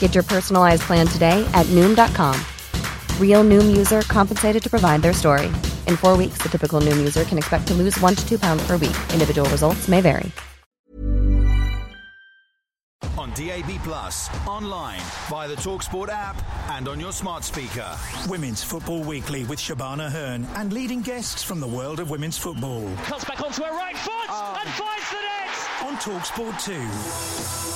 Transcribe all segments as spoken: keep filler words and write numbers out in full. Get your personalized plan today at Noom dot com. Real Noom user compensated to provide their story. In four weeks, the typical Noom user can expect to lose one to two pounds per week. Individual results may vary. On D A B plus, online, via the TalkSport app, and on your smart speaker. Women's Football Weekly with Shabana Hearn and leading guests from the world of women's football. Cuts back onto her right foot oh. and finds the net! On TalkSport two.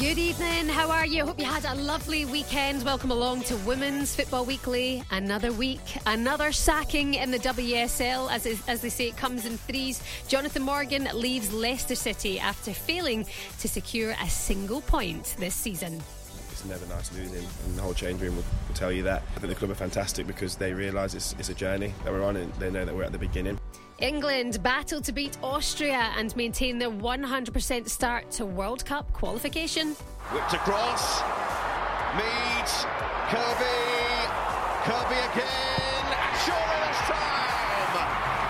Good evening, how are you? Hope you had a lovely weekend. Welcome along to Women's Football Weekly. Another week, another sacking in the W S L. As, it, as they say, it comes in threes. Jonathan Morgan leaves Leicester City after failing to secure a single point this season. It's never nice losing, and the whole change room will, will tell you that. I think the club are fantastic because they realise it's, it's a journey that we're on, and they know that we're at the beginning. England battle to beat Austria and maintain their one hundred percent start to World Cup qualification. Whipped across, Mead, Kirby, Kirby again, and surely this time,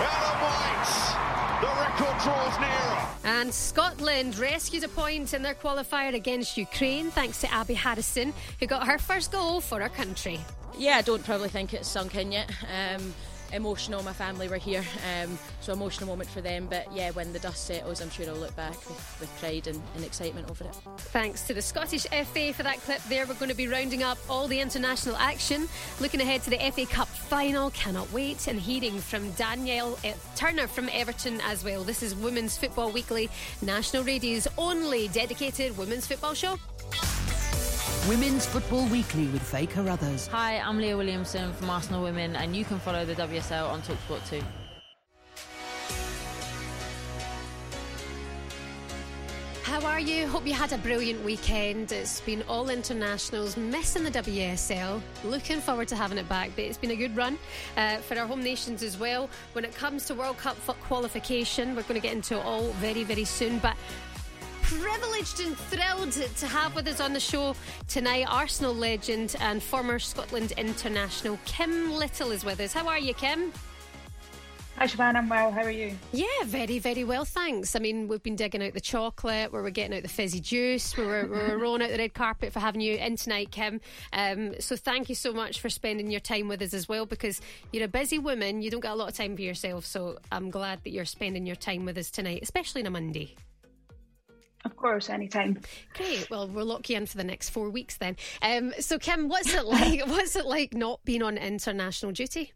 Ellen White, the record draws nearer. And Scotland rescued a point in their qualifier against Ukraine thanks to Abby Harrison, who got her first goal for her country. Yeah, I don't probably think it's sunk in yet. Um, Emotional, my family were here, um, so emotional moment for them. But yeah, when the dust settles, I'm sure I'll look back with, with pride and, and excitement over it. Thanks to the Scottish F A for that clip there. We're going to be rounding up all the international action, looking ahead to the F A Cup final. Cannot wait, and hearing from Danielle Turner from Everton as well. This is Women's Football Weekly, National Radio's only dedicated women's football show. Women's Football Weekly with Faye Carruthers. Hi, I'm Leah Williamson from Arsenal Women, and you can follow the W S L on TalkSport two. How are you? Hope you had a brilliant weekend. It's been all internationals, missing the W S L. Looking forward to having it back, but it's been a good run uh, for our home nations as well. When it comes to World Cup qualification, we're going to get into it all very, very soon, but privileged and thrilled to have with us on the show tonight Arsenal legend and former Scotland international Kim Little is with us. How are you, Kim? Hi Siobhan, I'm well, how are you? Yeah, very, very well, thanks. I mean, we've been digging out the chocolate, we were getting out the fizzy juice, we were, we were rolling out the red carpet for having you in tonight, Kim. Um, so thank you so much for spending your time with us as well, because you're a busy woman, you don't get a lot of time for yourself, so I'm glad that you're spending your time with us tonight, especially on a Monday. Of course, anytime. Great. Well, we'll lock you in for the next four weeks then. Um, so, Kim, what's it like? What's it like not being on international duty?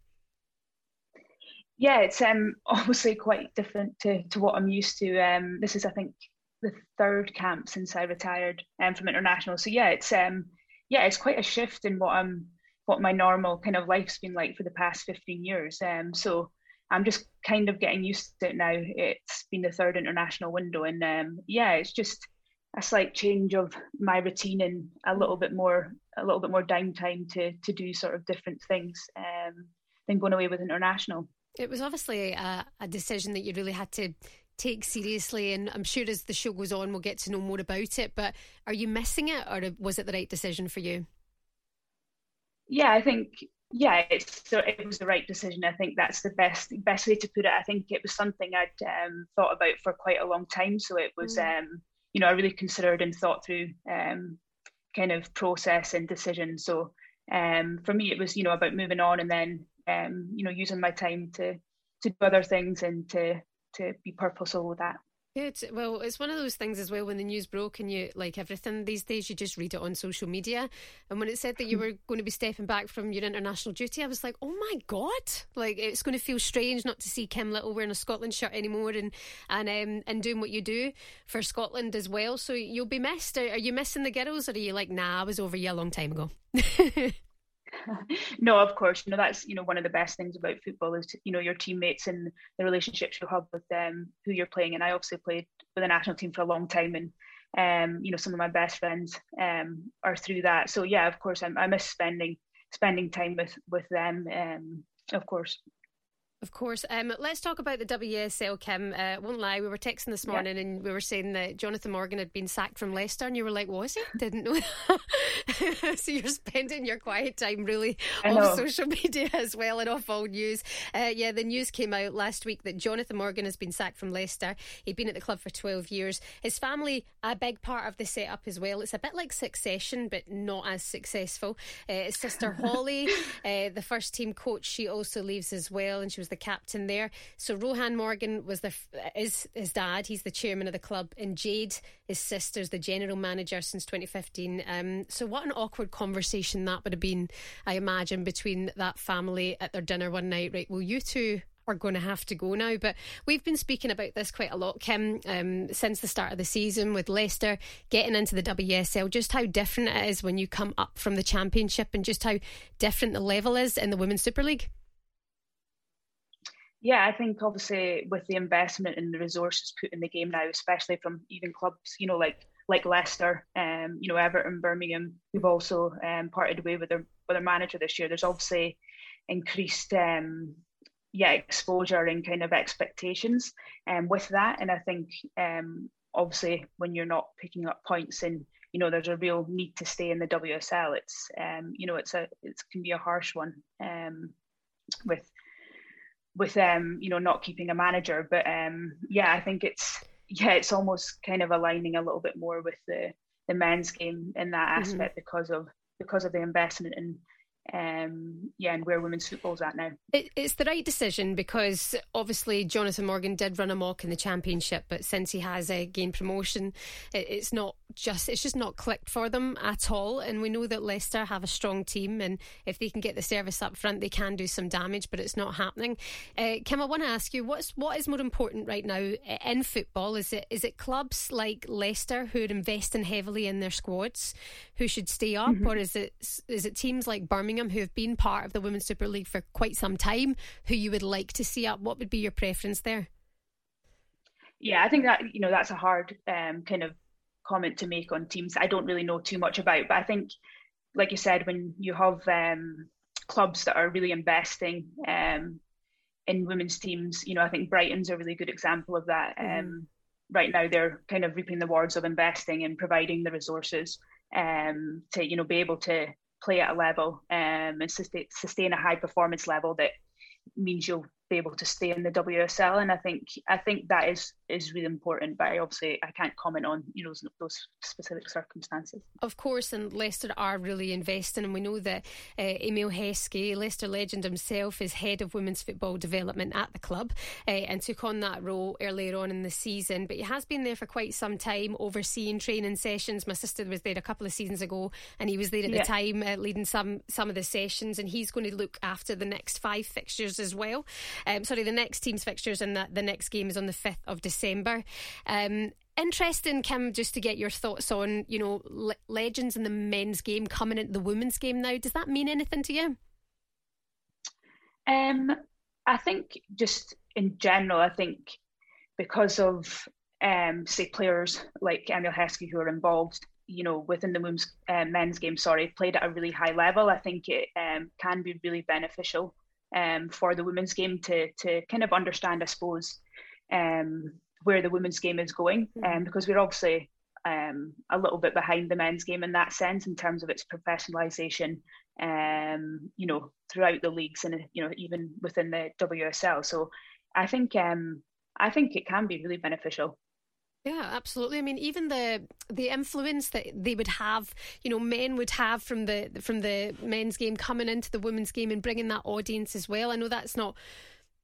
Yeah, it's um, obviously quite different to, to what I'm used to. Um, this is, I think, the third camp since I retired um, from international. So yeah, it's um, yeah, it's quite a shift in what I'm, what my normal kind of life's been like for the past fifteen years. Um, so. I'm just kind of getting used to it now. It's been the third international window, and um, yeah, it's just a slight change of my routine and a little bit more, a little bit more downtime to to do sort of different things um, than going away with international. It was obviously a, a decision that you really had to take seriously, and I'm sure as the show goes on, we'll get to know more about it. But are you missing it, or was it the right decision for you? Yeah, I think. Yeah, it's, so it was the right decision. I think that's the best best way to put it. I think it was something I'd um, thought about for quite a long time. So it was, mm. um, you know, I really considered and thought through um, kind of process and decision. So um, for me, it was, you know, about moving on and then, um, you know, using my time to, to do other things and to to be purposeful with that. Good. Well, it's one of those things as well, when the news broke and you, like everything these days, you just read it on social media. And when it said that you were going to be stepping back from your international duty, I was like, oh my God, like it's going to feel strange not to see Kim Little wearing a Scotland shirt anymore and and um, and doing what you do for Scotland as well. So you'll be missed. Are, are you missing the girls, or are you like, nah, I was over you a long time ago? No, of course. You know, that's, you know, one of the best things about football is, you know, your teammates and the relationships you have with them, who you're playing. And I obviously played with the national team for a long time, and um, you know, some of my best friends um are through that. So yeah, of course, I'm, I miss spending spending time with with them. Um, of course. Of course. Um, let's talk about the W S L, Kim. Uh, won't lie, we were texting this morning, yeah, and we were saying that Jonathan Morgan had been sacked from Leicester, and you were like, was he? Didn't know. So you're spending your quiet time really on social media as well, and off all news. Uh, yeah, the news came out last week that Jonathan Morgan has been sacked from Leicester. He'd been at the club for twelve years. His family, a big part of the setup as well. It's a bit like Succession, but not as successful. Uh, his sister Holly, uh, the first team coach, she also leaves as well, and she was the captain there. So Rohan Morgan was the is his dad. He's the chairman of the club, and Jade, his sister's the general manager since twenty fifteen. Um, so what an awkward conversation that would have been, I imagine, between that family at their dinner one night. Right, well, you two are going to have to go now. But we've been speaking about this quite a lot, Kim, um, since the start of the season, with Leicester getting into the W S L, just how different it is when you come up from the Championship, and just how different the level is in the Women's Super League. Yeah, I think obviously with the investment and the resources put in the game now, especially from even clubs, you know, like like Leicester, um, you know, Everton, Birmingham, who've also um, parted away with their with their manager this year. There's obviously increased, um, yeah, exposure and kind of expectations um, with that. And I think um, obviously when you're not picking up points, and you know, there's a real need to stay in the W S L. It's um, you know, it's a it can be a harsh one um, with. with um you know, not keeping a manager, but um yeah I think it's yeah it's almost kind of aligning a little bit more with the the men's game in that aspect, mm-hmm. because of because of the investment and um yeah and where women's football's at now. It, it's the right decision, because obviously Jonathan Morgan did run amok in the Championship, but since he has uh, gained promotion, it, it's not just it's just not clicked for them at all. And we know that Leicester have a strong team, and if they can get the service up front, they can do some damage, but it's not happening. uh, Kim, I want to ask you, what's what is more important right now in football? Is it is it clubs like Leicester, who are investing heavily in their squads, who should stay up, mm-hmm. or is it is it teams like Birmingham, who have been part of the Women's Super League for quite some time, who you would like to see up? What would be your preference there? Yeah, I think that, you know, that's a hard um, kind of comment to make on teams I don't really know too much about, but I think, like you said, when you have um, clubs that are really investing um, in women's teams, you know, I think Brighton's a really good example of that. Mm. Um, right now they're kind of reaping the rewards of investing and providing the resources um, to, you know, be able to play at a level um, and sustain a high performance level that means you'll be able to stay in the W S L. And I think I think that is is really important, but I obviously I can't comment on, you know, those, those specific circumstances. Of course, and Leicester are really investing, and we know that uh, Emil Heskey, Leicester legend himself, is head of women's football development at the club uh, and took on that role earlier on in the season, but he has been there for quite some time, overseeing training sessions. My sister was there a couple of seasons ago, and he was there at yeah. the time uh, leading some, some of the sessions, and he's going to look after the next five fixtures as well. Um, sorry, the next team's fixtures, and that the next game is on the fifth of December. Um, interesting, Kim, just to get your thoughts on, you know, le- legends in the men's game coming into the women's game now. Does that mean anything to you? Um, I think just in general, I think because of, um, say, players like Emil Heskey who are involved, you know, within the women's uh, men's game, sorry, played at a really high level, I think it um, can be really beneficial Um, for the women's game to to kind of understand, I suppose, um, where the women's game is going, um, because we're obviously um, a little bit behind the men's game in that sense, in terms of its professionalisation, um, you know, throughout the leagues, and you know, even within the W S L. So, I think um, I think it can be really beneficial. Yeah, absolutely. I mean, even the the influence that they would have, you know, men would have from the from the men's game coming into the women's game and bringing that audience as well. I know that's not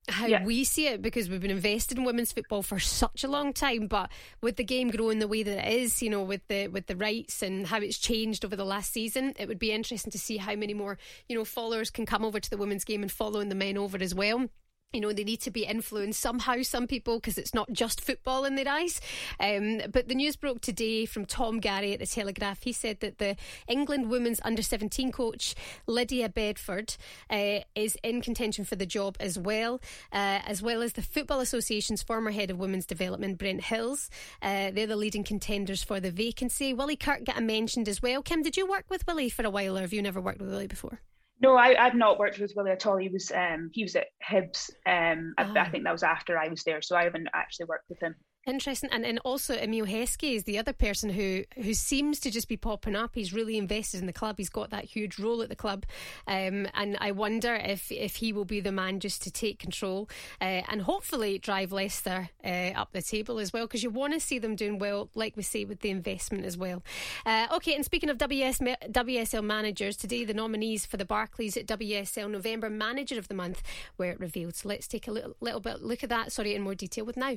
how yeah. we see it, because we've been invested in women's football for such a long time, but with the game growing the way that it is, you know, with the with the rights and how it's changed over the last season, it would be interesting to see how many more, you know, followers can come over to the women's game and following the men over as well. You know, they need to be influenced somehow, some people, because it's not just football in their eyes. Um, but the news broke today from Tom Gary at The Telegraph. He said that the England women's under seventeen coach, Lydia Bedford, uh, is in contention for the job as well, uh, as well as the Football Association's former head of women's development, Brent Hills. Uh, they're the leading contenders for the vacancy. Willie Kirk got mentioned as well. Kim, did you work with Willie for a while, or have you never worked with Willie before? No, I, I've not worked with Willie at all. He was um, he was at Hibs. Um, oh. I, I think that was after I was there, so I haven't actually worked with him. Interesting. And and also Emil Heskey is the other person who, who seems to just be popping up. He's really invested in the club. He's got that huge role at the club. Um, and I wonder if, if he will be the man just to take control uh, and hopefully drive Leicester uh, up the table as well, because you want to see them doing well, like we say, with the investment as well. Uh, OK, and speaking of W S, W S L managers, today the nominees for the Barclays at W S L November Manager of the Month were revealed. So let's take a little, little bit look at that, sorry, in more detail with Now.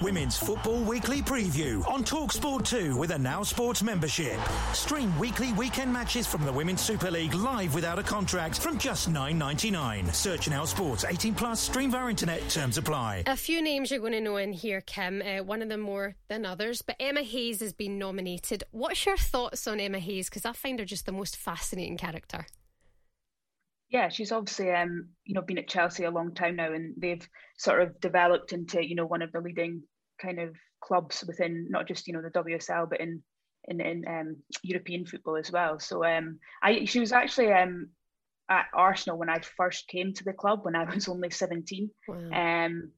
Women's Football Weekly Preview on TalkSport two with a Now Sports membership. Stream weekly weekend matches from the Women's Super League live without a contract from just nine ninety-nine. Search Now Sports eighteen plus, stream via internet, terms apply. A few names you're going to know in here, Kim, uh, one of them more than others, but Emma Hayes has been nominated. What's your thoughts on Emma Hayes? Because I find her just the most fascinating character. Yeah, she's obviously, um, you know, been at Chelsea a long time now, and they've sort of developed into, you know, one of the leading kind of clubs within not just, you know, the W S L, but in in, in um, European football as well. So um, I she was actually um, at Arsenal when I first came to the club when I was only seventeen. Wow. Um,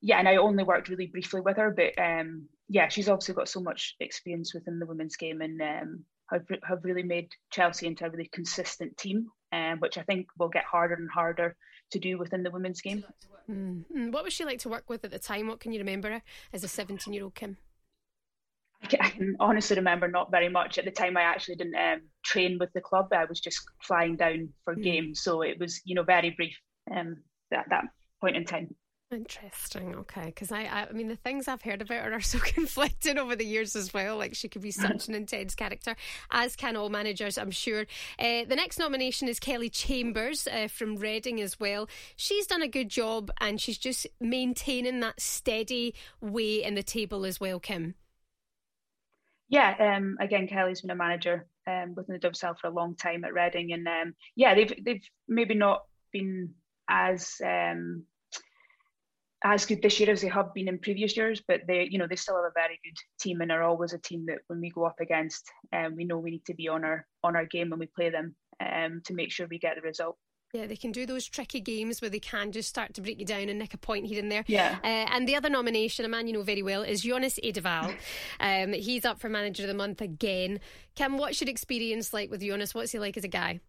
yeah, and I only worked really briefly with her, but um, yeah, she's obviously got so much experience within the women's game, and um, have, have really made Chelsea into a really consistent team. Um, which I think will get harder and harder to do within the women's game. Mm. What was she like to work with at the time? What can you remember her as a seventeen-year-old, Kim? I can, I can honestly remember not very much. At the time, I actually didn't um, train with the club. I was just flying down for mm. games, so it was, you know, very brief um, at that point in time. Interesting, okay, because I, I I mean the things I've heard about her are so conflicting over the years as well. Like, she could be such an intense character, as can all managers, I'm sure. Uh, the next nomination is Kelly Chambers uh, from Reading as well. She's done a good job, and she's just maintaining that steady way in the table as well, Kim. Yeah, um, again, Kelly's been a manager um, within the W S L for a long time at Reading, and um, yeah, they've they've maybe not been as um, as good this year as they have been in previous years, but they, you know, they still have a very good team and are always a team that when we go up against, um, we know we need to be on our on our game when we play them um, to make sure we get the result. Yeah, they can do those tricky games where they can just start to break you down and nick a point here and there. Yeah. Uh, and the other nomination, a man you know very well, is Jonas Edeval. um, he's up for Manager of the Month again. Kim, what's your experience like with Jonas? What's he like as a guy?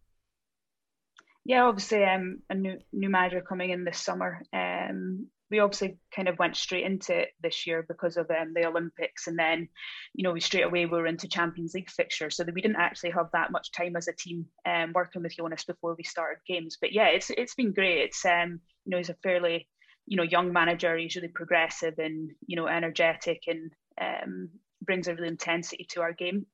Yeah, obviously um, a new new manager coming in this summer. Um, we obviously kind of went straight into it this year because of um, the Olympics, and then, you know, we straight away we were into Champions League fixtures, so that we didn't actually have that much time as a team um, working with Jonas before we started games. But yeah, it's it's been great. It's um, you know, he's a fairly, you know, young manager. He's really progressive and, you know, energetic, and um, brings a real intensity to our game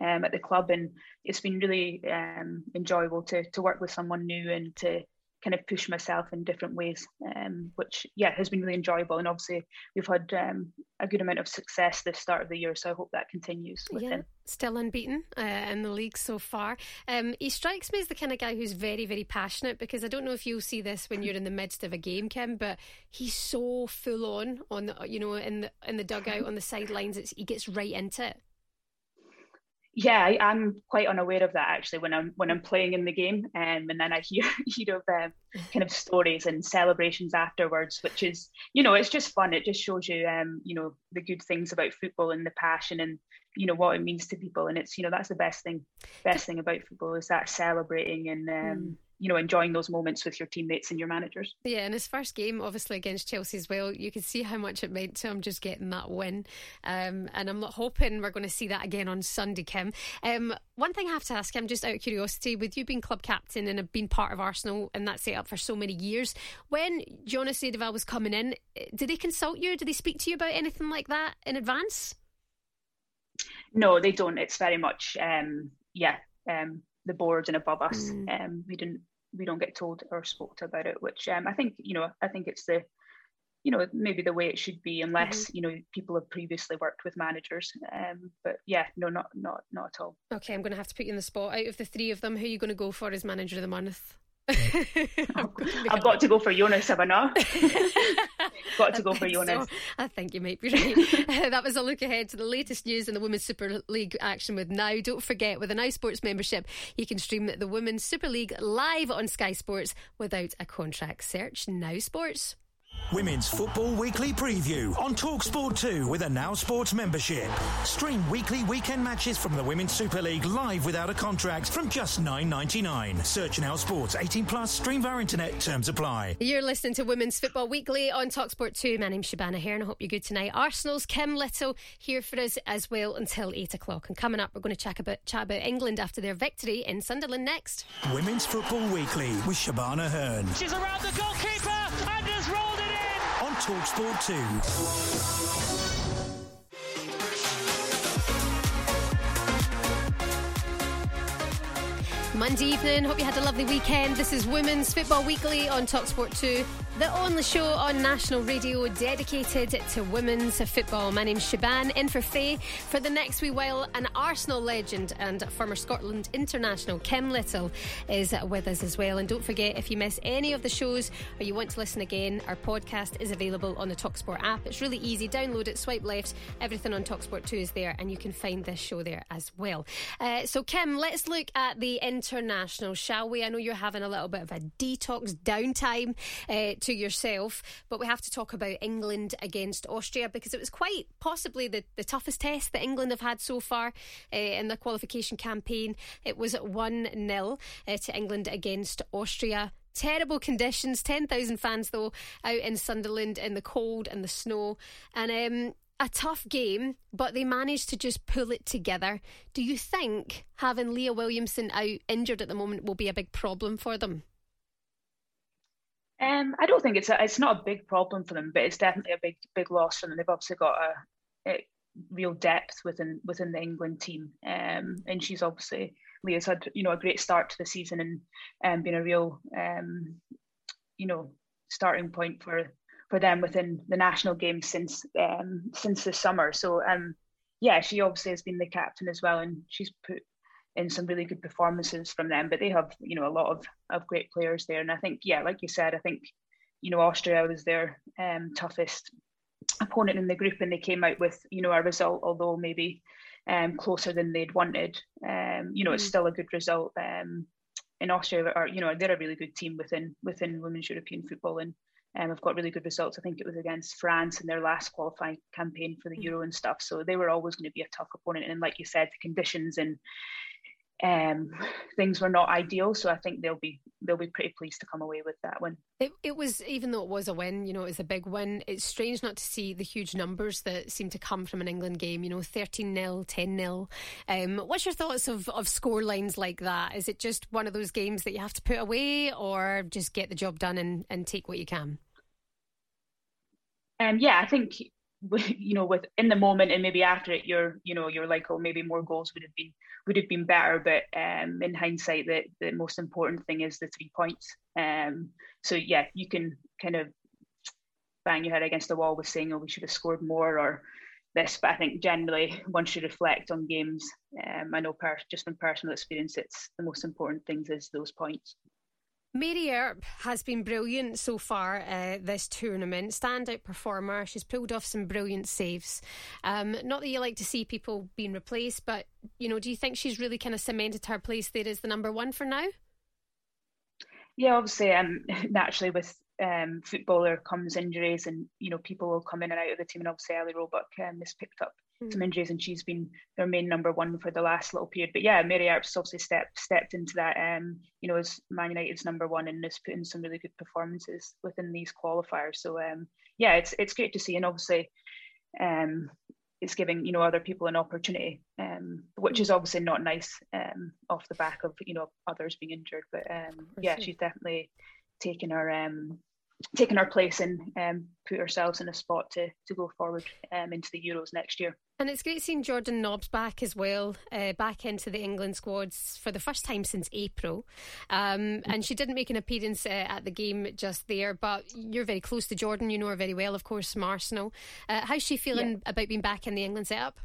um, at the club. And it's been really um, enjoyable to to work with someone new and to kind of push myself in different ways, um, which, yeah, has been really enjoyable. And obviously we've had um, a good amount of success this start of the year, so I hope that continues with yeah, him. Still unbeaten uh, in the league so far. Um, he strikes me as the kind of guy who's very, very passionate, because I don't know if you'll see this when you're in the midst of a game, Kim, but he's so full on, on the, you know, in the, in the dugout, on the sidelines. It's, he gets right into it. Yeah, I, I'm quite unaware of that actually when I'm when I'm playing in the game, um, and then I hear you know um, kind of stories and celebrations afterwards, which is, you know, it's just fun. It just shows you um you know the good things about football and the passion and, you know, what it means to people, and it's, you know, that's the best thing best thing about football is that celebrating and um, mm. you know, enjoying those moments with your teammates and your managers. Yeah, and his first game, obviously against Chelsea as well, you could see how much it meant to him just getting that win. Um, and I'm hoping we're going to see that again on Sunday, Kim. Um, one thing I have to ask him, just out of curiosity, with you being club captain and have been part of Arsenal and that setup for so many years, when Jonas Edeval was coming in, did they consult you? Did they speak to you about anything like that in advance? No, they don't. It's very much, um, yeah, um, the board and above us. Mm. Um, we didn't. We don't get told or spoke to about it, which um, I think, you know, I think it's the, you know, maybe the way it should be, unless, mm-hmm. you know, people have previously worked with managers. Um, but yeah, no, not not not at all. Okay, I'm going to have to put you in the spot. Out of the three of them, who are you going to go for as manager of the month? I've, I've got to go for Jonas, have I not? Got to go for Jonas. So. I think you might be right. That was a look ahead to the latest news in the Women's Super League action with Now. Don't forget, with an iSports membership, you can stream the Women's Super League live on Sky Sports without a contract. Search Now Sports. Women's Football Weekly Preview on TalkSport two with a Now Sports membership. Stream weekly weekend matches from the Women's Super League live without a contract from just nine pounds ninety-nine. Search Now Sports eighteen plus, stream via internet, terms apply. You're listening to Women's Football Weekly on TalkSport two. My name's Shabana Hearn. I hope you're good tonight. Arsenal's Kim Little here for us as well until eight o'clock. And coming up, we're going to chat about, chat about England after their victory in Sunderland next. Women's Football Weekly with Shabana Hearn. She's around the goalkeeper and has rolled it. TalkSport two. Monday evening, hope you had a lovely weekend. This is Women's Football Weekly on TalkSport two, the only show on national radio dedicated to women's football. My name's Shaban, in for Faye. For the next wee while, an Arsenal legend and former Scotland international, Kim Little, is with us as well. And don't forget, if you miss any of the shows or you want to listen again, our podcast is available on the TalkSport app. It's really easy. Download it, swipe left. Everything on TalkSport two is there, and you can find this show there as well. Uh, so, Kim, let's look at the international, shall we? I know you're having a little bit of a detox downtime uh, to yourself, but we have to talk about England against Austria, because it was quite possibly the, the toughest test that England have had so far uh, in the qualification campaign. It was one nil uh, to England against Austria. Terrible conditions, ten thousand fans though out in Sunderland in the cold and the snow, and um, a tough game, but they managed to just pull it together. Do you think having Leah Williamson out injured at the moment will be a big problem for them? Um, I don't think it's a, it's not a big problem for them, but it's definitely a big big loss for them. They've obviously got a, a real depth within within the England team, um, and she's obviously Leah's had you know a great start to the season and um, been a real um, you know starting point for, for them within the national game since um, since the summer. So um, yeah, she obviously has been the captain as well, and she's put in some really good performances from them, but they have, you know, a lot of, of great players there. And I think, yeah, like you said, I think, you know, Austria was their um, toughest opponent in the group, and they came out with, you know, a result, although maybe um, closer than they'd wanted. Um, you know, mm. It's still a good result. Um, in Austria, are, you know, they're a really good team within within women's European football, and um, have got really good results. I think it was against France in their last qualifying campaign for the mm. Euro and stuff. So they were always going to be a tough opponent. And like you said, the conditions and Um, things were not ideal, so I think they'll be they'll be pretty pleased to come away with that win. It, it was, even though it was a win, you know, it was a big win. It's strange not to see the huge numbers that seem to come from an England game. You know, thirteen nil, ten nil. Um, what's your thoughts of of score lines like that? Is it just one of those games that you have to put away, or just get the job done and, and take what you can? Um, yeah, I think, you know, with in the moment and maybe after it, you're you know you're like, oh, maybe more goals would have been would have been better. But um, in hindsight, the the most important thing is the three points. Um, so yeah, you can kind of bang your head against the wall with saying, oh, we should have scored more or this. But I think generally, one should reflect on games. Um, I know per- just from personal experience, it's the most important things is those points. Mary Earp has been brilliant so far uh, this tournament. Standout performer. She's pulled off some brilliant saves. Um, not that you like to see people being replaced, but, you know, do you think she's really kind of cemented her place there as the number one for now? Yeah, obviously, um, naturally with um, footballer comes injuries, and you know, people will come in and out of the team. And obviously, Ali Roebuck um, has picked up mm. some injuries, and she's been their main number one for the last little period. But yeah, Mary Earps obviously stepped stepped into that. Um, you know, as Man United's number one, and has put in some really good performances within these qualifiers. So um, yeah, it's it's great to see, and obviously, um, it's giving you know other people an opportunity, um, which is obviously not nice um, off the back of you know others being injured. But um, yeah, she's definitely taken her um taken her place and um put ourselves in a spot to to go forward um into the Euros next year. And it's great seeing Jordan Nobbs back as well, uh, back into the England squads for the first time since April, um and she didn't make an appearance uh, at the game just there, but you're very close to Jordan, you know her very well, of course, from Arsenal. Uh, how's she feeling yeah. about being back in the England setup?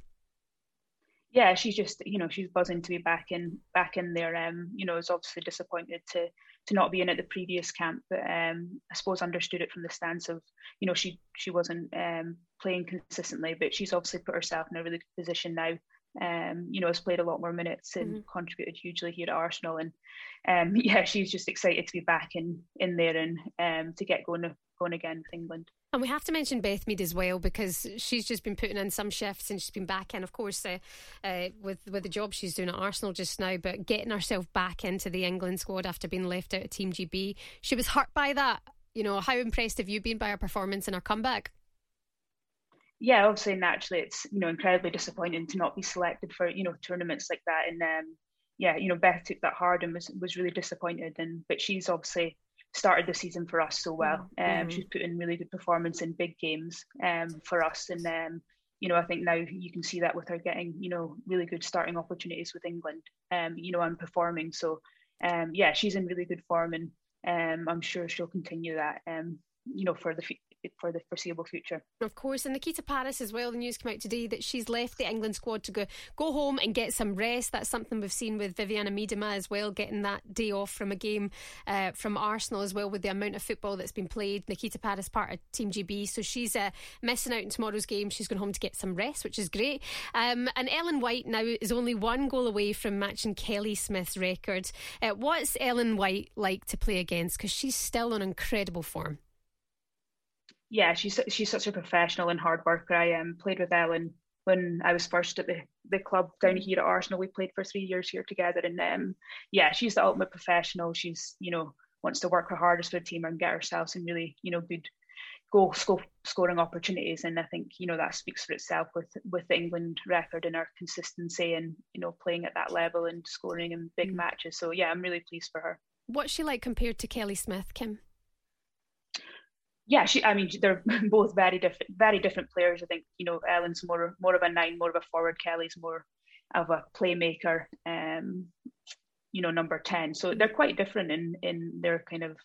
Yeah, she's just you know she's buzzing to be back in back in there. Um you know, is obviously disappointed to to not be in at the previous camp, but um, I suppose understood it from the stance of, you know, she she wasn't um, playing consistently, but she's obviously put herself in a really good position now. Um, you know, has played a lot more minutes and mm-hmm. contributed hugely here at Arsenal, and um, yeah, she's just excited to be back in in there and um, to get going going again with England. And we have to mention Beth Mead as well, because she's just been putting in some shifts and she's been back in, of course, uh, uh, with, with the job she's doing at Arsenal just now, but getting herself back into the England squad after being left out of Team G B. She was hurt by that. You know, how impressed have you been by her performance and her comeback? Yeah, obviously, naturally, it's, you know, incredibly disappointing to not be selected for, you know, tournaments like that. And um, yeah, you know, Beth took that hard and was, was really disappointed. And but she's obviously started the season for us so well. Um, mm-hmm. She's put in really good performance in big games um, for us, and um, you know I think now you can see that with her getting you know really good starting opportunities with England, um, you know and performing. So um, yeah, she's in really good form, and um, I'm sure she'll continue that um, you know for the for the foreseeable future. Of course, and Nikita Paris as well. The news came out today that she's left the England squad to go go home and get some rest. That's something we've seen with Vivianne Miedema as well, getting that day off from a game uh, from Arsenal as well, with the amount of football that's been played. Nikita Paris part of Team G B, so she's uh, missing out in tomorrow's game. She's going home to get some rest, which is great. Um, and Ellen White now is only one goal away from matching Kelly Smith's record. Uh, what's Ellen White like to play against, because she's still on incredible form? Yeah, she's she's such a professional and hard worker. I um, played with Ellen when I was first at the, the club down here at Arsenal. We played for three years here together, and um, yeah, she's the ultimate professional. She's you know wants to work her hardest for the team and get herself some really you know good goal sco- scoring opportunities. And I think you know that speaks for itself with with the England record and her consistency and you know playing at that level and scoring in big mm-hmm. matches. So yeah, I'm really pleased for her. What's she like compared to Kelly Smith, Kim? Yeah, she. I mean, they're both very different, very different players. I think you know, Ellen's more more of a nine, more of a forward. Kelly's more of a playmaker, um, you know, number ten. So they're quite different in in their kind of,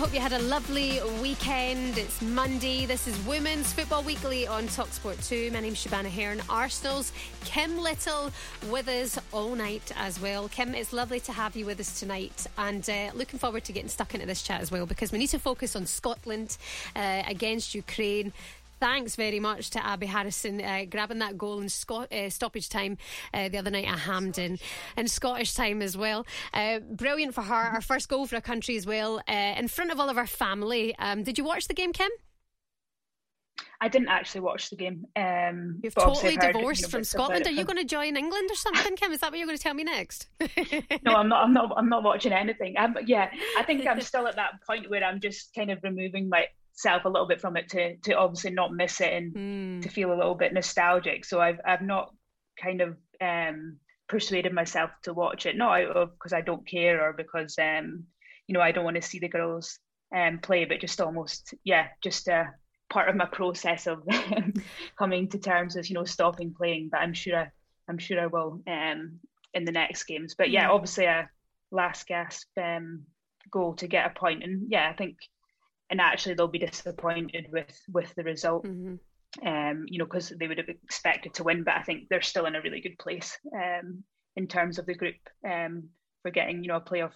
Hope you had a lovely weekend. It's Monday. This is Women's Football Weekly on TalkSport two. My name's Shabana Hearn. Arsenal's Kim Little with us all night as well. Kim, it's lovely to have you with us tonight, and uh, looking forward to getting stuck into this chat as well, because we need to focus on Scotland uh, against Ukraine. Thanks very much to Abby Harrison uh, grabbing that goal in Scot- uh, stoppage time uh, the other night at Hampden, and Scottish time as well. Uh, brilliant for her. Our first goal for our country as well, uh, in front of all of our family. Um, did you watch the game, Kim? I didn't actually watch the game. Um, You've totally divorced from Scotland. Are you going to join England or something, Kim? Is that what you're going to tell me next? No, I'm not. I'm not. I'm not watching anything. I'm, yeah, I think I'm still at that point where I'm just kind of removing my. self a little bit from it to to obviously not miss it and mm. to feel a little bit nostalgic. So I've I've not kind of um, persuaded myself to watch it, not out of because I don't care or because um, you know I don't want to see the girls um, play, but just almost yeah just a part of my process of coming to terms with you know stopping playing. But I'm sure I, I'm sure I will um, in the next games. But yeah, mm. obviously a last gasp um, goal to get a point, and yeah I think. And actually, they'll be disappointed with, with the result, mm-hmm. um, you know, because they would have expected to win. But I think they're still in a really good place um, in terms of the group um, for getting, you know, a playoff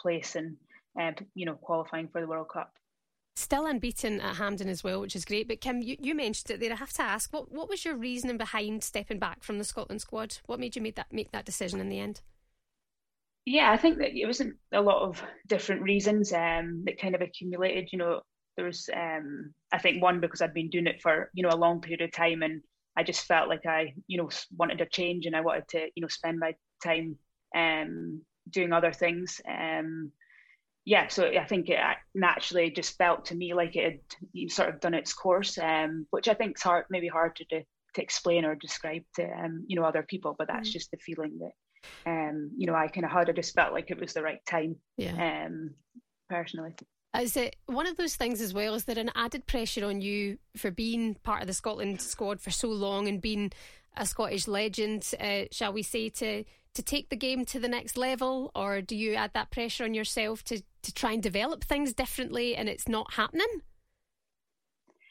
place and, uh, you know, qualifying for the World Cup. Still unbeaten at Hampden as well, which is great. But Kim, you, you mentioned it there. I have to ask, what what was your reasoning behind stepping back from the Scotland squad? What made you make that make that decision in the end? Yeah, I think that it wasn't a lot of different reasons um, that kind of accumulated. You know, there was, um, I think, one, because I'd been doing it for, you know, a long period of time, and I just felt like I, you know, wanted a change, and I wanted to, you know, spend my time um, doing other things. Um, yeah, so I think it naturally just felt to me like it had sort of done its course, um, which I think is hard, maybe hard to, to, to explain or describe to, um, you know, other people, but that's mm. just the feeling that. Um, you know, I kind of had, I just felt like it was the right time, yeah. um, personally. Is it one of those things as well? Is there an added pressure on you for being part of the Scotland squad for so long and being a Scottish legend, uh, shall we say, to, to take the game to the next level? Or do you add that pressure on yourself to, to try and develop things differently and it's not happening?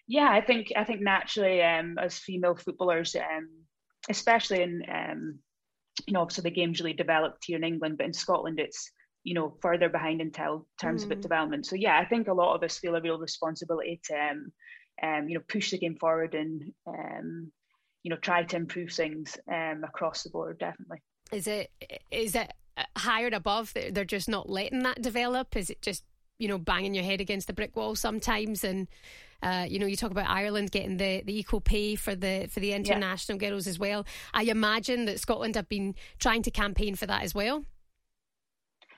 Yeah, I think I think naturally um, as female footballers, um, especially in... Um, you know, obviously the game's really developed here in England, but in Scotland it's, you know, further behind in tel- terms mm. of its development. So yeah, I think a lot of us feel a real responsibility to, um, um, you know, push the game forward and, um, you know, try to improve things um, across the board, definitely. Is it is it higher above? They're just not letting that develop? Is it just, you know, banging your head against the brick wall sometimes? And, uh, you know, you talk about Ireland getting the, the equal pay for the for the international yeah. girls as well. I imagine that Scotland have been trying to campaign for that as well.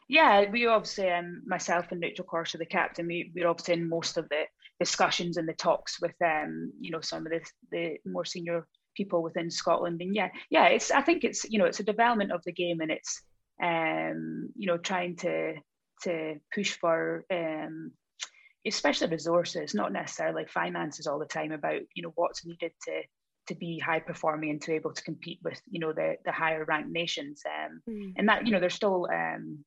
Yeah, we obviously, um, myself and Rachel Corser, the captain, we, we're obviously in most of the discussions and the talks with, um, you know, some of the, the more senior people within Scotland. And yeah, yeah, it's, I think it's, you know, it's a development of the game, and it's, um, you know, trying to to push for, um, especially resources, not necessarily finances all the time, about, you know, what's needed to to be high performing and to be able to compete with, you know, the the higher ranked nations. Um, mm. And that, you know, there's still um,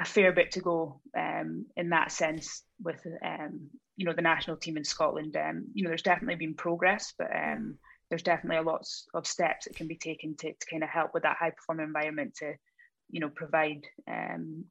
a fair bit to go um, in that sense with, um, you know, the national team in Scotland. Um, you know, there's definitely been progress, but um, there's definitely a lot of steps that can be taken to, to kind of help with that high performing environment to, you know, provide, um,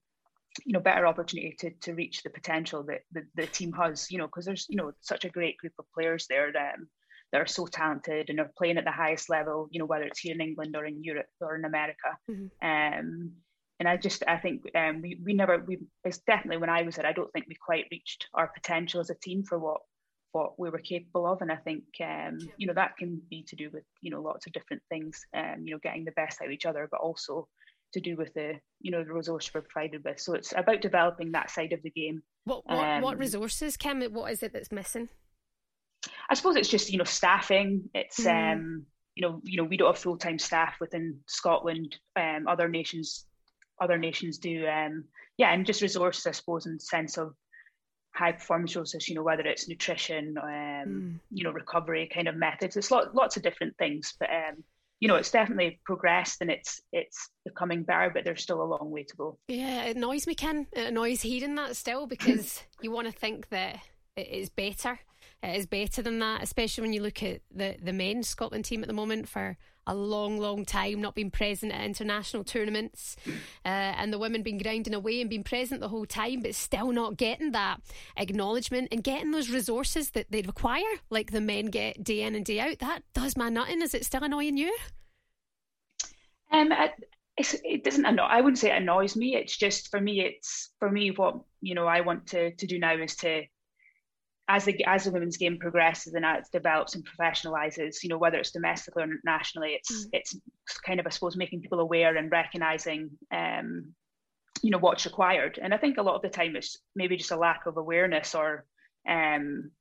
you know, better opportunity to, to reach the potential that the, the team has, you know, because there's, you know, such a great group of players there that, um, that are so talented and are playing at the highest level, you know, whether it's here in England or in Europe or in America. Mm-hmm. Um, and I just, I think um, we, we never, we it's definitely when I was there, I don't think we quite reached our potential as a team for what, what we were capable of. And I think, um, you know, that can be to do with, you know, lots of different things, um, you know, getting the best out of each other, but also to do with the, you know, the resources we're provided with. So it's about developing that side of the game. What what, um, what resources, Kim? What is it that's missing? I suppose it's just, you know, staffing. It's, mm. um, you know, you know, we don't have full-time staff within Scotland. Um, other nations, other nations do. Um, yeah, and just resources, I suppose, in the sense of high performance resources, you know, whether it's nutrition, um, mm. you know, recovery kind of methods. It's lot, lots of different things, but um, you know, it's definitely progressed and it's it's becoming better, but there's still a long way to go. Yeah, it annoys me, Kim. It annoys hearing that still, because you want to think that it is better. It is better than that, especially when you look at the, the men's Scotland team at the moment for a long, long time, not being present at international tournaments, uh, and the women been grinding away and being present the whole time, but still not getting that acknowledgement and getting those resources that they require, like the men get day in and day out. That does my nutting. Is it still annoying you? Um, it's, it doesn't annoy. I wouldn't say it annoys me. It's just for me. It's for me what you know. I want to to do now is to. As the as the women's game progresses and as it develops and professionalises, you know, whether it's domestically or nationally, it's mm. it's kind of, I suppose, making people aware and recognising, um, you know, what's required. And I think a lot of the time it's maybe just a lack of awareness or, um,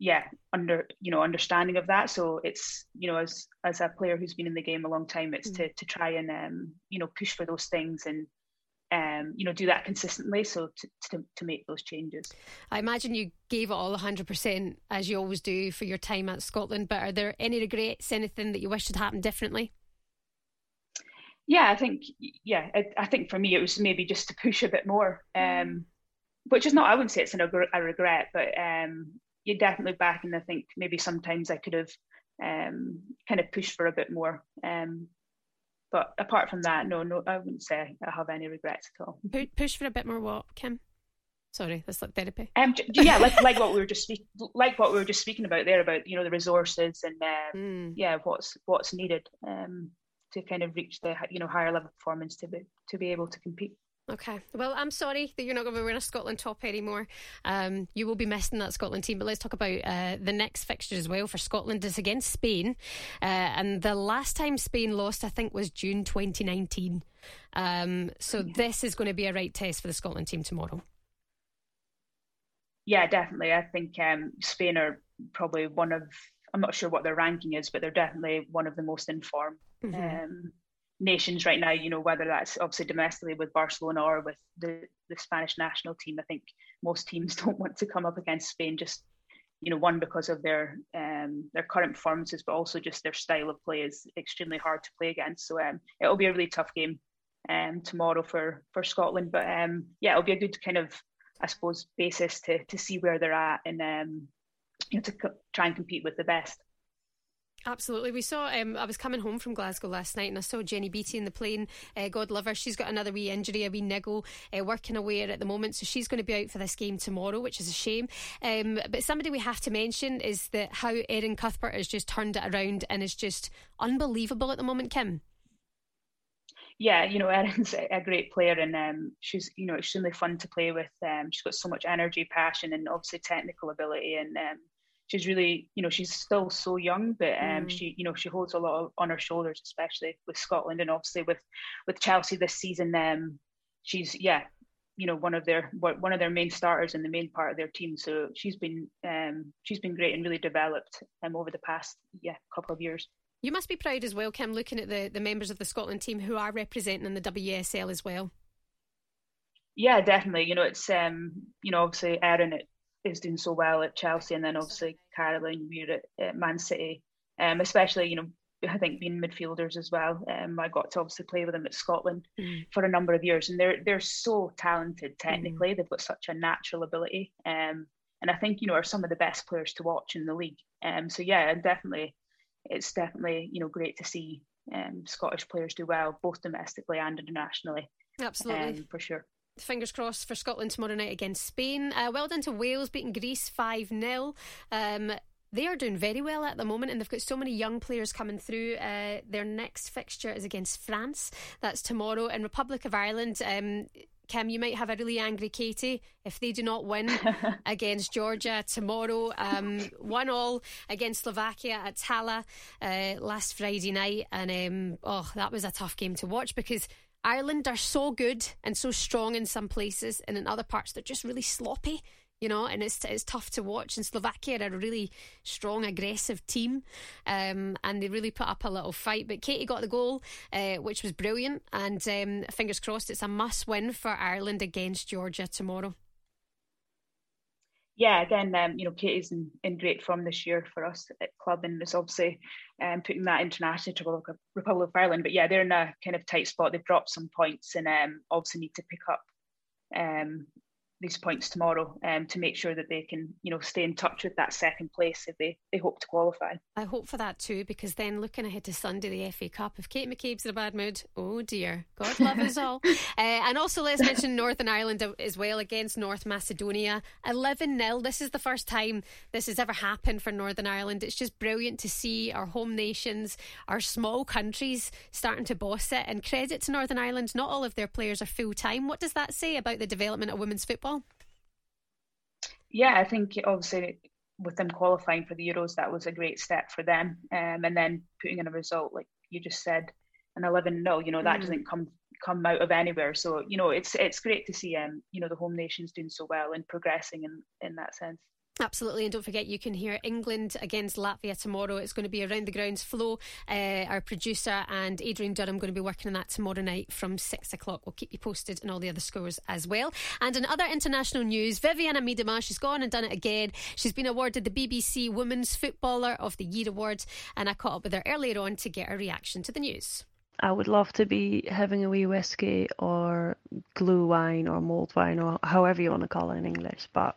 yeah, under you know understanding of that. So it's, you know, as as a player who's been in the game a long time, it's mm. to to try and um, you know push for those things and. Um, you know, do that consistently, so to, to to make those changes. I imagine you gave it all one hundred percent as you always do for your time at Scotland, but are there any regrets, anything that you wish had happened differently? Yeah, I think yeah, I, I think for me it was maybe just to push a bit more, um, which is not, I wouldn't say it's an, a regret, but um, you're definitely back, and I think maybe sometimes I could have um, kind of pushed for a bit more. Um, But apart from that, no, no, I wouldn't say I have any regrets at all. Push for a bit more what, Kim? Sorry, that's like therapy. Um, yeah, like like what we were just speak, like what we were just speaking about there, about you know the resources and um, mm. yeah, what's what's needed um, to kind of reach the you know higher level performance to be to be able to compete. Okay, well, I'm sorry that you're not going to be wearing a Scotland top anymore. Um, you will be missing that Scotland team, but let's talk about uh, the next fixture as well for Scotland is against Spain. Uh, and the last time Spain lost, I think, was June twenty nineteen. Um, so yeah. This is going to be a right test for the Scotland team tomorrow. Yeah, definitely. I think um, Spain are probably one of, I'm not sure what their ranking is, but they're definitely one of the most informed. Mm-hmm. Um nations right now, you know, whether that's obviously domestically with Barcelona or with the, the Spanish national team. I think most teams don't want to come up against Spain, just, you know, one because of their um, their current performances, but also just their style of play is extremely hard to play against. So um, it'll be a really tough game um, tomorrow for, for Scotland. But um, yeah, it'll be a good kind of, I suppose, basis to to see where they're at and um, you know, to co- try and compete with the best. Absolutely. We saw, um, I was coming home from Glasgow last night and I saw Jenny Beattie in the plane. Uh, God love her. She's got another wee injury, a wee niggle, uh, working away at the moment. So she's going to be out for this game tomorrow, which is a shame. Um, but somebody we have to mention is that how Erin Cuthbert has just turned it around and is just unbelievable at the moment, Kim. Yeah, you know, Erin's a great player and um, she's, you know, extremely fun to play with. Um, she's got so much energy, passion and obviously technical ability and um, she's really, you know, she's still so young, but um, mm. she, you know, she holds a lot of, on her shoulders, especially with Scotland and obviously with, with Chelsea this season. Um, she's, yeah, you know, one of their one of their main starters and the main part of their team. So she's been um, she's been great and really developed um, over the past yeah couple of years. You must be proud as well, Kim, looking at the, the members of the Scotland team who are representing in the W S L as well. Yeah, definitely. You know, it's um, you know, obviously Erin at is doing so well at Chelsea, and then obviously Caroline Weir at, at Man City, um, especially, you know, I think being midfielders as well. Um, I got to obviously play with them at Scotland mm. for a number of years, and they're they're so talented technically. Mm. They've got such a natural ability, um, and I think, you know, are some of the best players to watch in the league. Um, so yeah, definitely, it's definitely, you know, great to see um, Scottish players do well, both domestically and internationally. Absolutely, um, for sure. Fingers crossed for Scotland tomorrow night against Spain. Uh, well done to Wales beating Greece five nil. Um, they are doing very well at the moment and they've got so many young players coming through. Uh, their next fixture is against France. That's tomorrow. And Republic of Ireland, um, Kim, you might have a really angry Katie if they do not win against Georgia tomorrow. Um, one all against Slovakia at Tala uh, last Friday night. And um, oh, that was a tough game to watch because Ireland are so good and so strong in some places, and in other parts they're just really sloppy, you know, and it's it's tough to watch. And Slovakia are a really strong, aggressive team, um, and they really put up a little fight. But Katie got the goal, uh, which was brilliant, and um, fingers crossed it's a must-win for Ireland against Georgia tomorrow. Yeah, again, um, you know, Katie's in, in great form this year for us at club, and it's obviously um, putting that internationally to Republic of Ireland. But yeah, they're in a kind of tight spot. They've dropped some points and um, obviously need to pick up um, these points tomorrow um, to make sure that they can, you know, stay in touch with that second place if they, they hope to qualify. I hope for that too, because then looking ahead to Sunday, the F A Cup, if Kate McCabe's in a bad mood, oh dear, God love us all. Uh, and also let's mention Northern Ireland as well against North Macedonia, eleven nil. This is the first time this has ever happened for Northern Ireland. It's just brilliant to see our home nations, our small countries starting to boss it. And credit to Northern Ireland, not all of their players are full time. What does that say about the development of women's football? Yeah, I think obviously with them qualifying for the Euros, that was a great step for them. Um, and then putting in a result, like you just said, an eleven nil, you know, that mm. doesn't come come out of anywhere. So, you know, it's it's great to see, um, you know, the home nations doing so well and progressing in, in that sense. Absolutely, and don't forget you can hear England against Latvia tomorrow. It's going to be Around the Grounds. Flo, uh, our producer, and Adrian Durham going to be working on that tomorrow night from six o'clock. We'll keep you posted on all the other scores as well. And in other international news, Vivianne Miedema, she's gone and done it again. She's been awarded the B B C Women's Footballer of the Year award, and I caught up with her earlier on to get her reaction to the news. I would love to be having a wee whiskey or glue wine or mulled wine or however you want to call it in English, but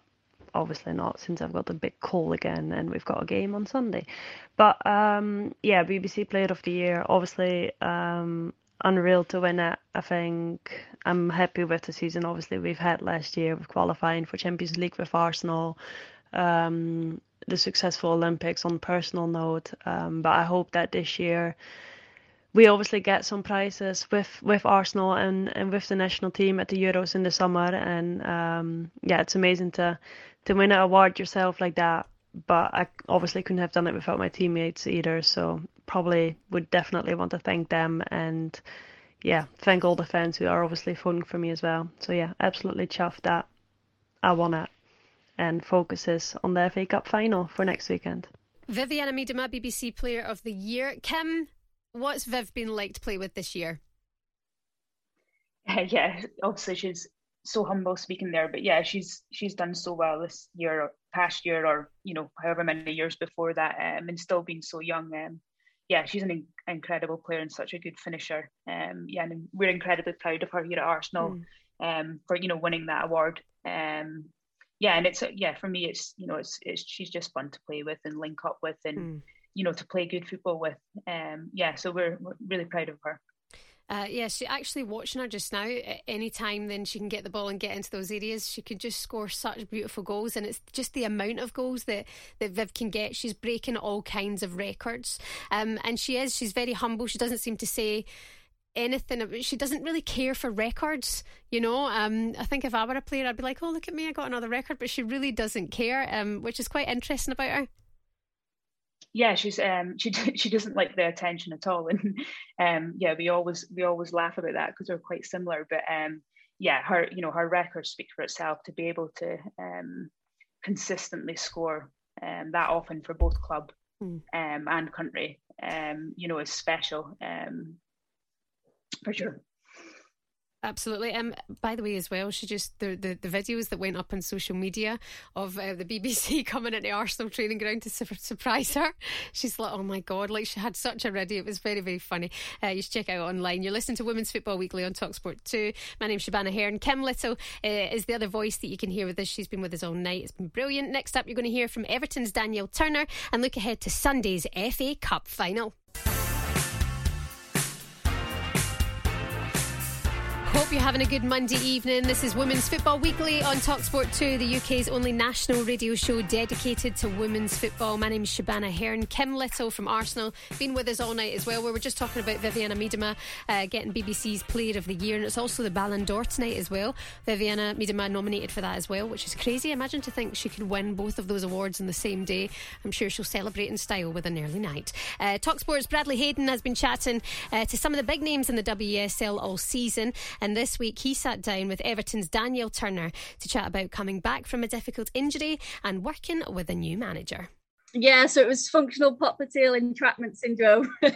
obviously not, since I've got the big call again and we've got a game on Sunday. But um, yeah, B B C Player of the Year, obviously um, unreal to win it. I think I'm happy with the season, obviously, we've had last year with qualifying for Champions League with Arsenal, um, the successful Olympics on personal note. Um, but I hope that this year we obviously get some prizes with, with Arsenal and, and with the national team at the Euros in the summer. And um, yeah, it's amazing to to win an award yourself like that. But I obviously couldn't have done it without my teammates either. So probably would definitely want to thank them. And yeah, thank all the fans who are obviously voting for me as well. So yeah, absolutely chuffed that I won it. And focuses on the F A Cup final for next weekend. Vivianne Miedema, B B C Player of the Year. Kim, what's Viv been like to play with this year? Uh, yeah, obviously she's so humble speaking there, but yeah, she's she's done so well this year, or past year, or you know, however many years before that, um, and still being so young. Um, yeah, she's an in- incredible player and such a good finisher. Um, yeah, and we're incredibly proud of her here at Arsenal mm. um, for you know winning that award. Um, yeah, and it's yeah for me, it's you know, it's it's she's just fun to play with and link up with and. Mm. you know, to play good football with. Um, yeah, so we're, we're really proud of her. Uh, yeah, she actually watching her just now, at any time then she can get the ball and get into those areas, she could just score such beautiful goals. And it's just the amount of goals that, that Viv can get. She's breaking all kinds of records. Um, and she is, she's very humble. She doesn't seem to say anything. She doesn't really care for records, you know. Um, I think if I were a player, I'd be like, oh, look at me, I got another record. But she really doesn't care, um, which is quite interesting about her. Yeah, she's um she she doesn't like the attention at all, and um yeah, we always we always laugh about that because we're quite similar. But um yeah, her you know her record speaks for itself. To be able to um consistently score um that often for both club mm. um and country um you know is special um for sure. Absolutely. Um. By the way, as well, she just the, the, the videos that went up on social media of uh, the B B C coming into Arsenal training ground to su- surprise her. She's like, oh my God, like she had such a ready. It was very, very funny. Uh, you should check it out online. You're listening to Women's Football Weekly on TalkSport two. My name's Shabana Hearn. Kim Little uh, is the other voice that you can hear with us. She's been with us all night. It's been brilliant. Next up, you're going to hear from Everton's Danielle Turner and look ahead to Sunday's F A Cup final. Hope you're having a good Monday evening. This is Women's Football Weekly on TalkSport two, the U K's only national radio show dedicated to women's football. My name's Shabana Hearn. Kim Little from Arsenal, been with us all night as well. We were just talking about Vivianne Miedema uh, getting B B C's Player of the Year, and it's also the Ballon d'Or tonight as well. Vivianne Miedema nominated for that as well, which is crazy. Imagine to think she could win both of those awards on the same day. I'm sure she'll celebrate in style with an early night. Uh, TalkSport's Bradley Hayden has been chatting uh, to some of the big names in the W S L all season. And this week he sat down with Everton's Danielle Turner to chat about coming back from a difficult injury and working with a new manager. Yeah, so it was functional popliteal entrapment syndrome. uh,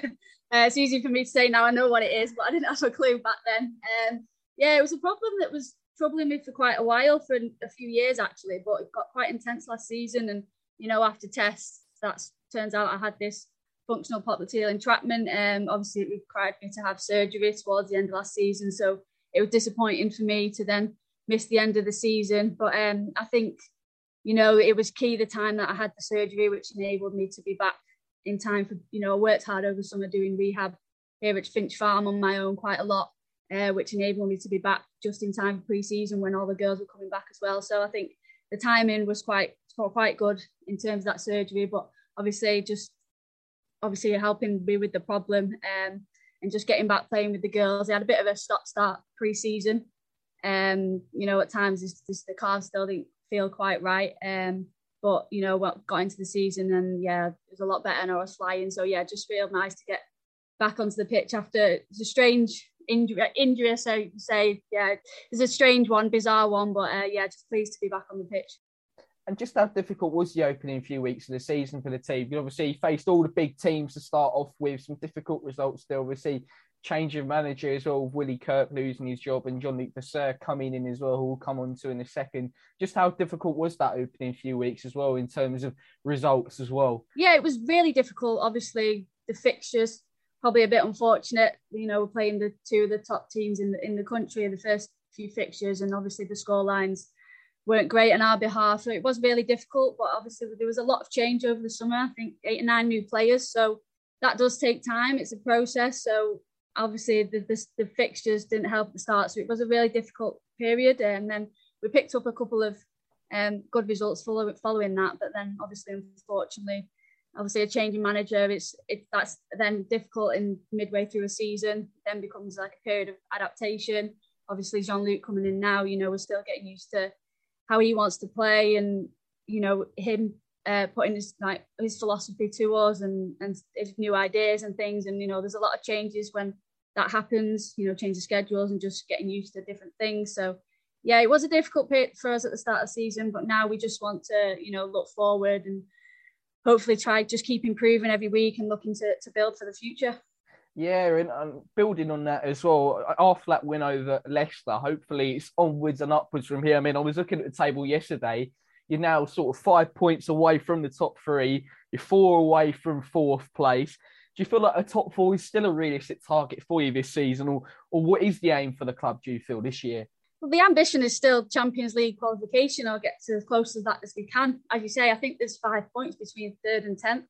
it's easy for me to say now, I know what it is, but I didn't have a clue back then. Um, yeah, it was a problem that was troubling me for quite a while, for a few years actually, but it got quite intense last season. And, you know, after tests, that turns out I had this functional popliteal entrapment. Um, obviously, it required me to have surgery towards the end of last season. So it was disappointing for me to then miss the end of the season. But um, I think, you know, it was key the time that I had the surgery, which enabled me to be back in time for, you know, I worked hard over summer doing rehab here at Finch Farm on my own quite a lot, uh, which enabled me to be back just in time for pre-season when all the girls were coming back as well. So I think the timing was quite, quite good in terms of that surgery, but obviously just obviously helping me with the problem. Um, And just getting back playing with the girls. They had a bit of a stop-start pre-season. Um, you know, at times it's just the calves still didn't feel quite right. Um, but, you know, well, got into the season and, yeah, it was a lot better and I was flying. So, yeah, just feel nice to get back onto the pitch after it's a strange injury, injury so you can say. Yeah, it's a strange one, bizarre one. But, uh, yeah, just pleased to be back on the pitch. And just how difficult was the opening few weeks of the season for the team? You obviously faced all the big teams to start off with, some difficult results still. We see change of manager as well, Willie Kirk losing his job and Jean-Luc Vasseur coming in as well, who we'll come on to in a second. Just how difficult was that opening few weeks as well in terms of results as well? Yeah, it was really difficult. Obviously, the fixtures, probably a bit unfortunate. You know, we're playing the two of the top teams in the, in the country in the first few fixtures, and obviously the scorelines weren't great on our behalf, so it was really difficult. But obviously there was a lot of change over the summer. I think eight or nine new players, so that does take time. It's a process. So obviously the the, the fixtures didn't help the start, so it was a really difficult period. And then we picked up a couple of um, good results following that. But then obviously, unfortunately, obviously a change in manager. It's it that's then difficult in midway through a season. Then becomes like a period of adaptation. Obviously Jean-Luc coming in now, you know, we're still getting used to how he wants to play, and you know him uh, putting his like his philosophy to us, and and his new ideas and things. And you know, there's a lot of changes when that happens. You know, change of schedules and just getting used to different things. So yeah, it was a difficult bit for us at the start of the season, but now we just want to you know look forward and hopefully try just keep improving every week and looking to to build for the future. Yeah, and um, building on that as well, after that win over Leicester, hopefully it's onwards and upwards from here. I mean, I was looking at the table yesterday. You're now sort of five points away from the top three. You're four away from fourth place. Do you feel like a top four is still a realistic target for you this season? Or, or what is the aim for the club, do you feel, this year? Well, the ambition is still Champions League qualification. I'll get to as close as that as we can. As you say, I think there's five points between third and tenth.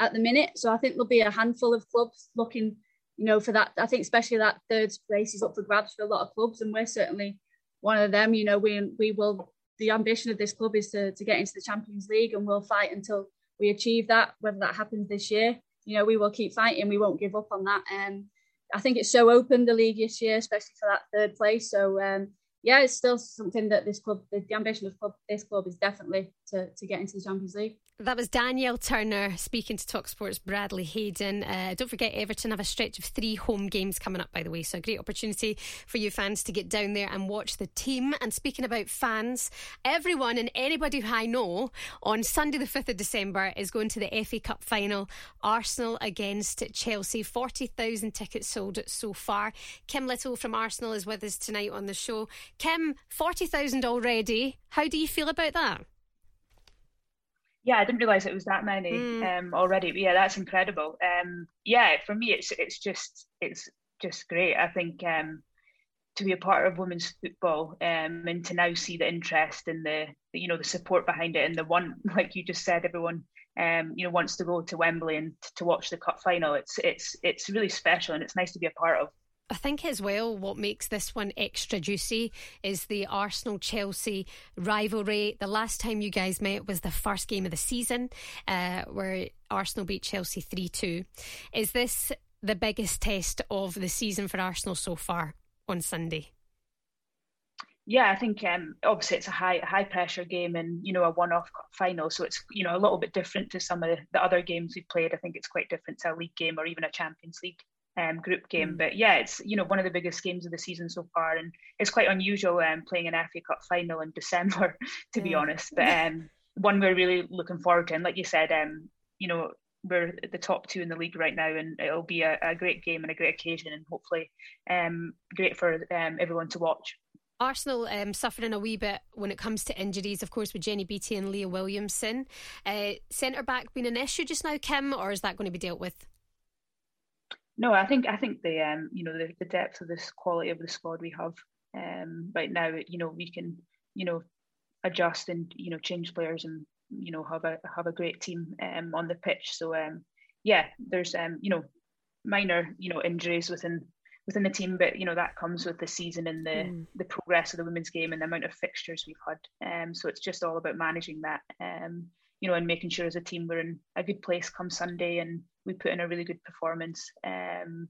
at the minute. So I think there'll be a handful of clubs looking, you know, for that. I think especially that third place is up for grabs for a lot of clubs, and we're certainly one of them. You know, we we will. The ambition of this club is to, to get into the Champions League, and we'll fight until we achieve that. Whether that happens this year, you know, we will keep fighting. We won't give up on that. And I think it's so open, the league this year, especially for that third place. So um, yeah, it's still something that this club, the, the ambition of club, this club is definitely to, to get into the Champions League. That was Danielle Turner speaking to TalkSport's Bradley Hayden. Uh, don't forget, Everton have a stretch of three home games coming up, by the way, so a great opportunity for you fans to get down there and watch the team. And speaking about fans, everyone and anybody who I know, on Sunday the fifth of December is going to the F A Cup final, Arsenal against Chelsea. forty thousand tickets sold so far. Kim Little from Arsenal is with us tonight on the show. Kim, forty thousand already. How do you feel about that? Yeah, I didn't realise it was that many mm. um, already. But yeah, that's incredible. Um, yeah, for me, it's it's just it's just great. I think um, to be a part of women's football um, and to now see the interest and the, you know, the support behind it, and the one, like you just said, everyone um, you know, wants to go to Wembley and t- to watch the cup final. It's it's it's really special, and it's nice to be a part of. I think as well what makes this one extra juicy is the Arsenal-Chelsea rivalry. The last time you guys met was the first game of the season uh, where Arsenal beat Chelsea three two. Is this the biggest test of the season for Arsenal so far on Sunday? Yeah, I think um, obviously it's a high high pressure game, and, you know, a one-off final, so it's, you know, a little bit different to some of the other games we've played. I think it's quite different to a league game or even a Champions League Um, group game, but yeah, it's, you know, one of the biggest games of the season so far, and it's quite unusual um, playing an F A Cup final in December, to yeah. be honest. But um, one we're really looking forward to, and like you said, um, you know, we're the top two in the league right now, and it'll be a, a great game and a great occasion, and hopefully, um, great for um, everyone to watch. Arsenal um, suffering a wee bit when it comes to injuries, of course, with Jenny Beattie and Leah Williamson. Uh, Centre back been an issue just now, Kim, or is that going to be dealt with? No, I think I think the um you know the, the depth of this quality of the squad we have um right now, you know, we can, you know, adjust and, you know, change players and, you know, have a have a great team um on the pitch. So um yeah, there's um you know minor you know injuries within within the team, but, you know, that comes with the season and the mm. the progress of the women's game and the amount of fixtures we've had. Um so it's just all about managing that. Um you know, and making sure as a team we're in a good place come Sunday and we put in a really good performance um,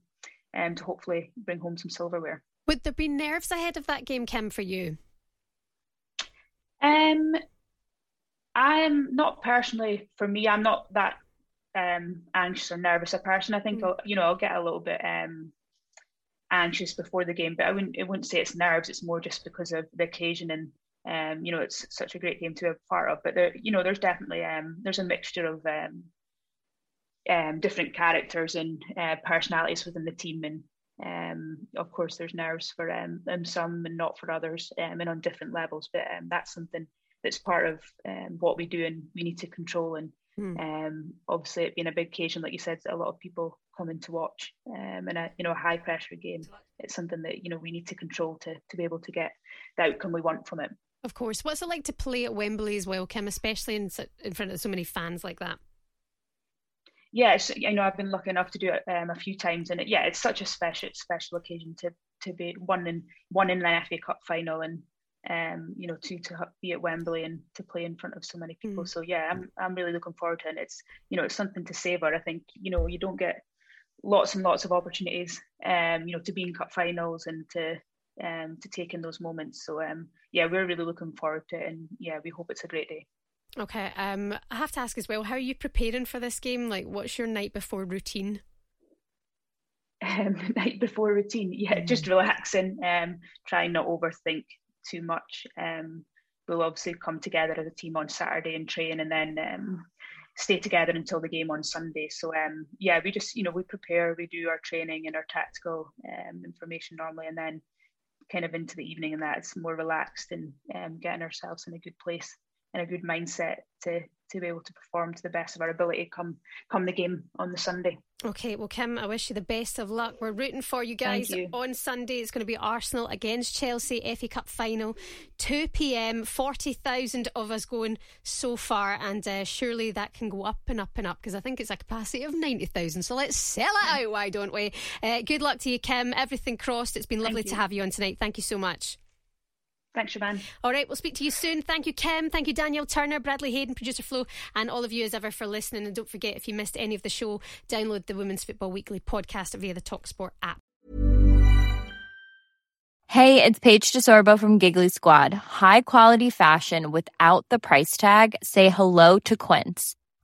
and to hopefully bring home some silverware. Would there be nerves ahead of that game, Kim, for you? Um, I'm not personally, for me, I'm not that um, anxious or nervous a person. I think, mm. I'll, you know, I'll get a little bit um, anxious before the game, but I wouldn't, I wouldn't say it's nerves. It's more just because of the occasion and, Um, you know, it's such a great game to be a part of. But there, you know, there's definitely um, there's a mixture of um, um, different characters and uh, personalities within the team, and um, of course, there's nerves for um, um, some and not for others, um, and on different levels. But um, that's something that's part of um, what we do, and we need to control. And mm. um, obviously, it being a big occasion, like you said, a lot of people coming to watch, um, and a, you know, a high pressure game, it's something that, you know, we need to control to to be able to get the outcome we want from it. Of course. What's it like to play at Wembley as well, Kim, especially in, in front of so many fans like that? Yeah, it's, you know, I've been lucky enough to do it um, a few times, and it, yeah, it's such a special special occasion to to be one in one in the F A Cup final, and um, you know, two to be at Wembley and to play in front of so many people. Mm. So yeah, I'm I'm really looking forward to it. And it's, you know, it's something to savour. I think, you know, you don't get lots and lots of opportunities, um, you know, to be in cup finals and to. Um, to take in those moments. So um, yeah, we're really looking forward to it, and yeah, we hope it's a great day. Okay, um, I have to ask as well, how are you preparing for this game? Like, what's your night before routine? Um, the night before routine, yeah, mm-hmm. just relaxing, um, trying not overthink too much. Um, we'll obviously come together as a team on Saturday and train, and then um, stay together until the game on Sunday. So um, yeah, we just, you know, we prepare, we do our training and our tactical um, information normally, and then kind of into the evening, and that's more relaxed and um, getting ourselves in a good place in a good mindset to to be able to perform to the best of our ability come come the game on the Sunday. Okay, well, Kim, I wish you the best of luck. We're rooting for you guys you. on Sunday. It's going to be Arsenal against Chelsea, F A Cup final, two p.m, forty thousand of us going so far, and uh, surely that can go up and up and up, because I think it's a capacity of ninety thousand, so let's sell it out, why don't we? Uh, good luck to you, Kim. Everything crossed. It's been lovely to have you on tonight. Thank you so much. Thanks, Shabana. All right, we'll speak to you soon. Thank you, Kim. Thank you, Danielle Turner, Bradley Hayden, producer Flo, and all of you as ever for listening. And don't forget, if you missed any of the show, download the Women's Football Weekly podcast via the TalkSport app. Hey, it's Paige DeSorbo from Giggly Squad. High quality fashion without the price tag. Say hello to Quince.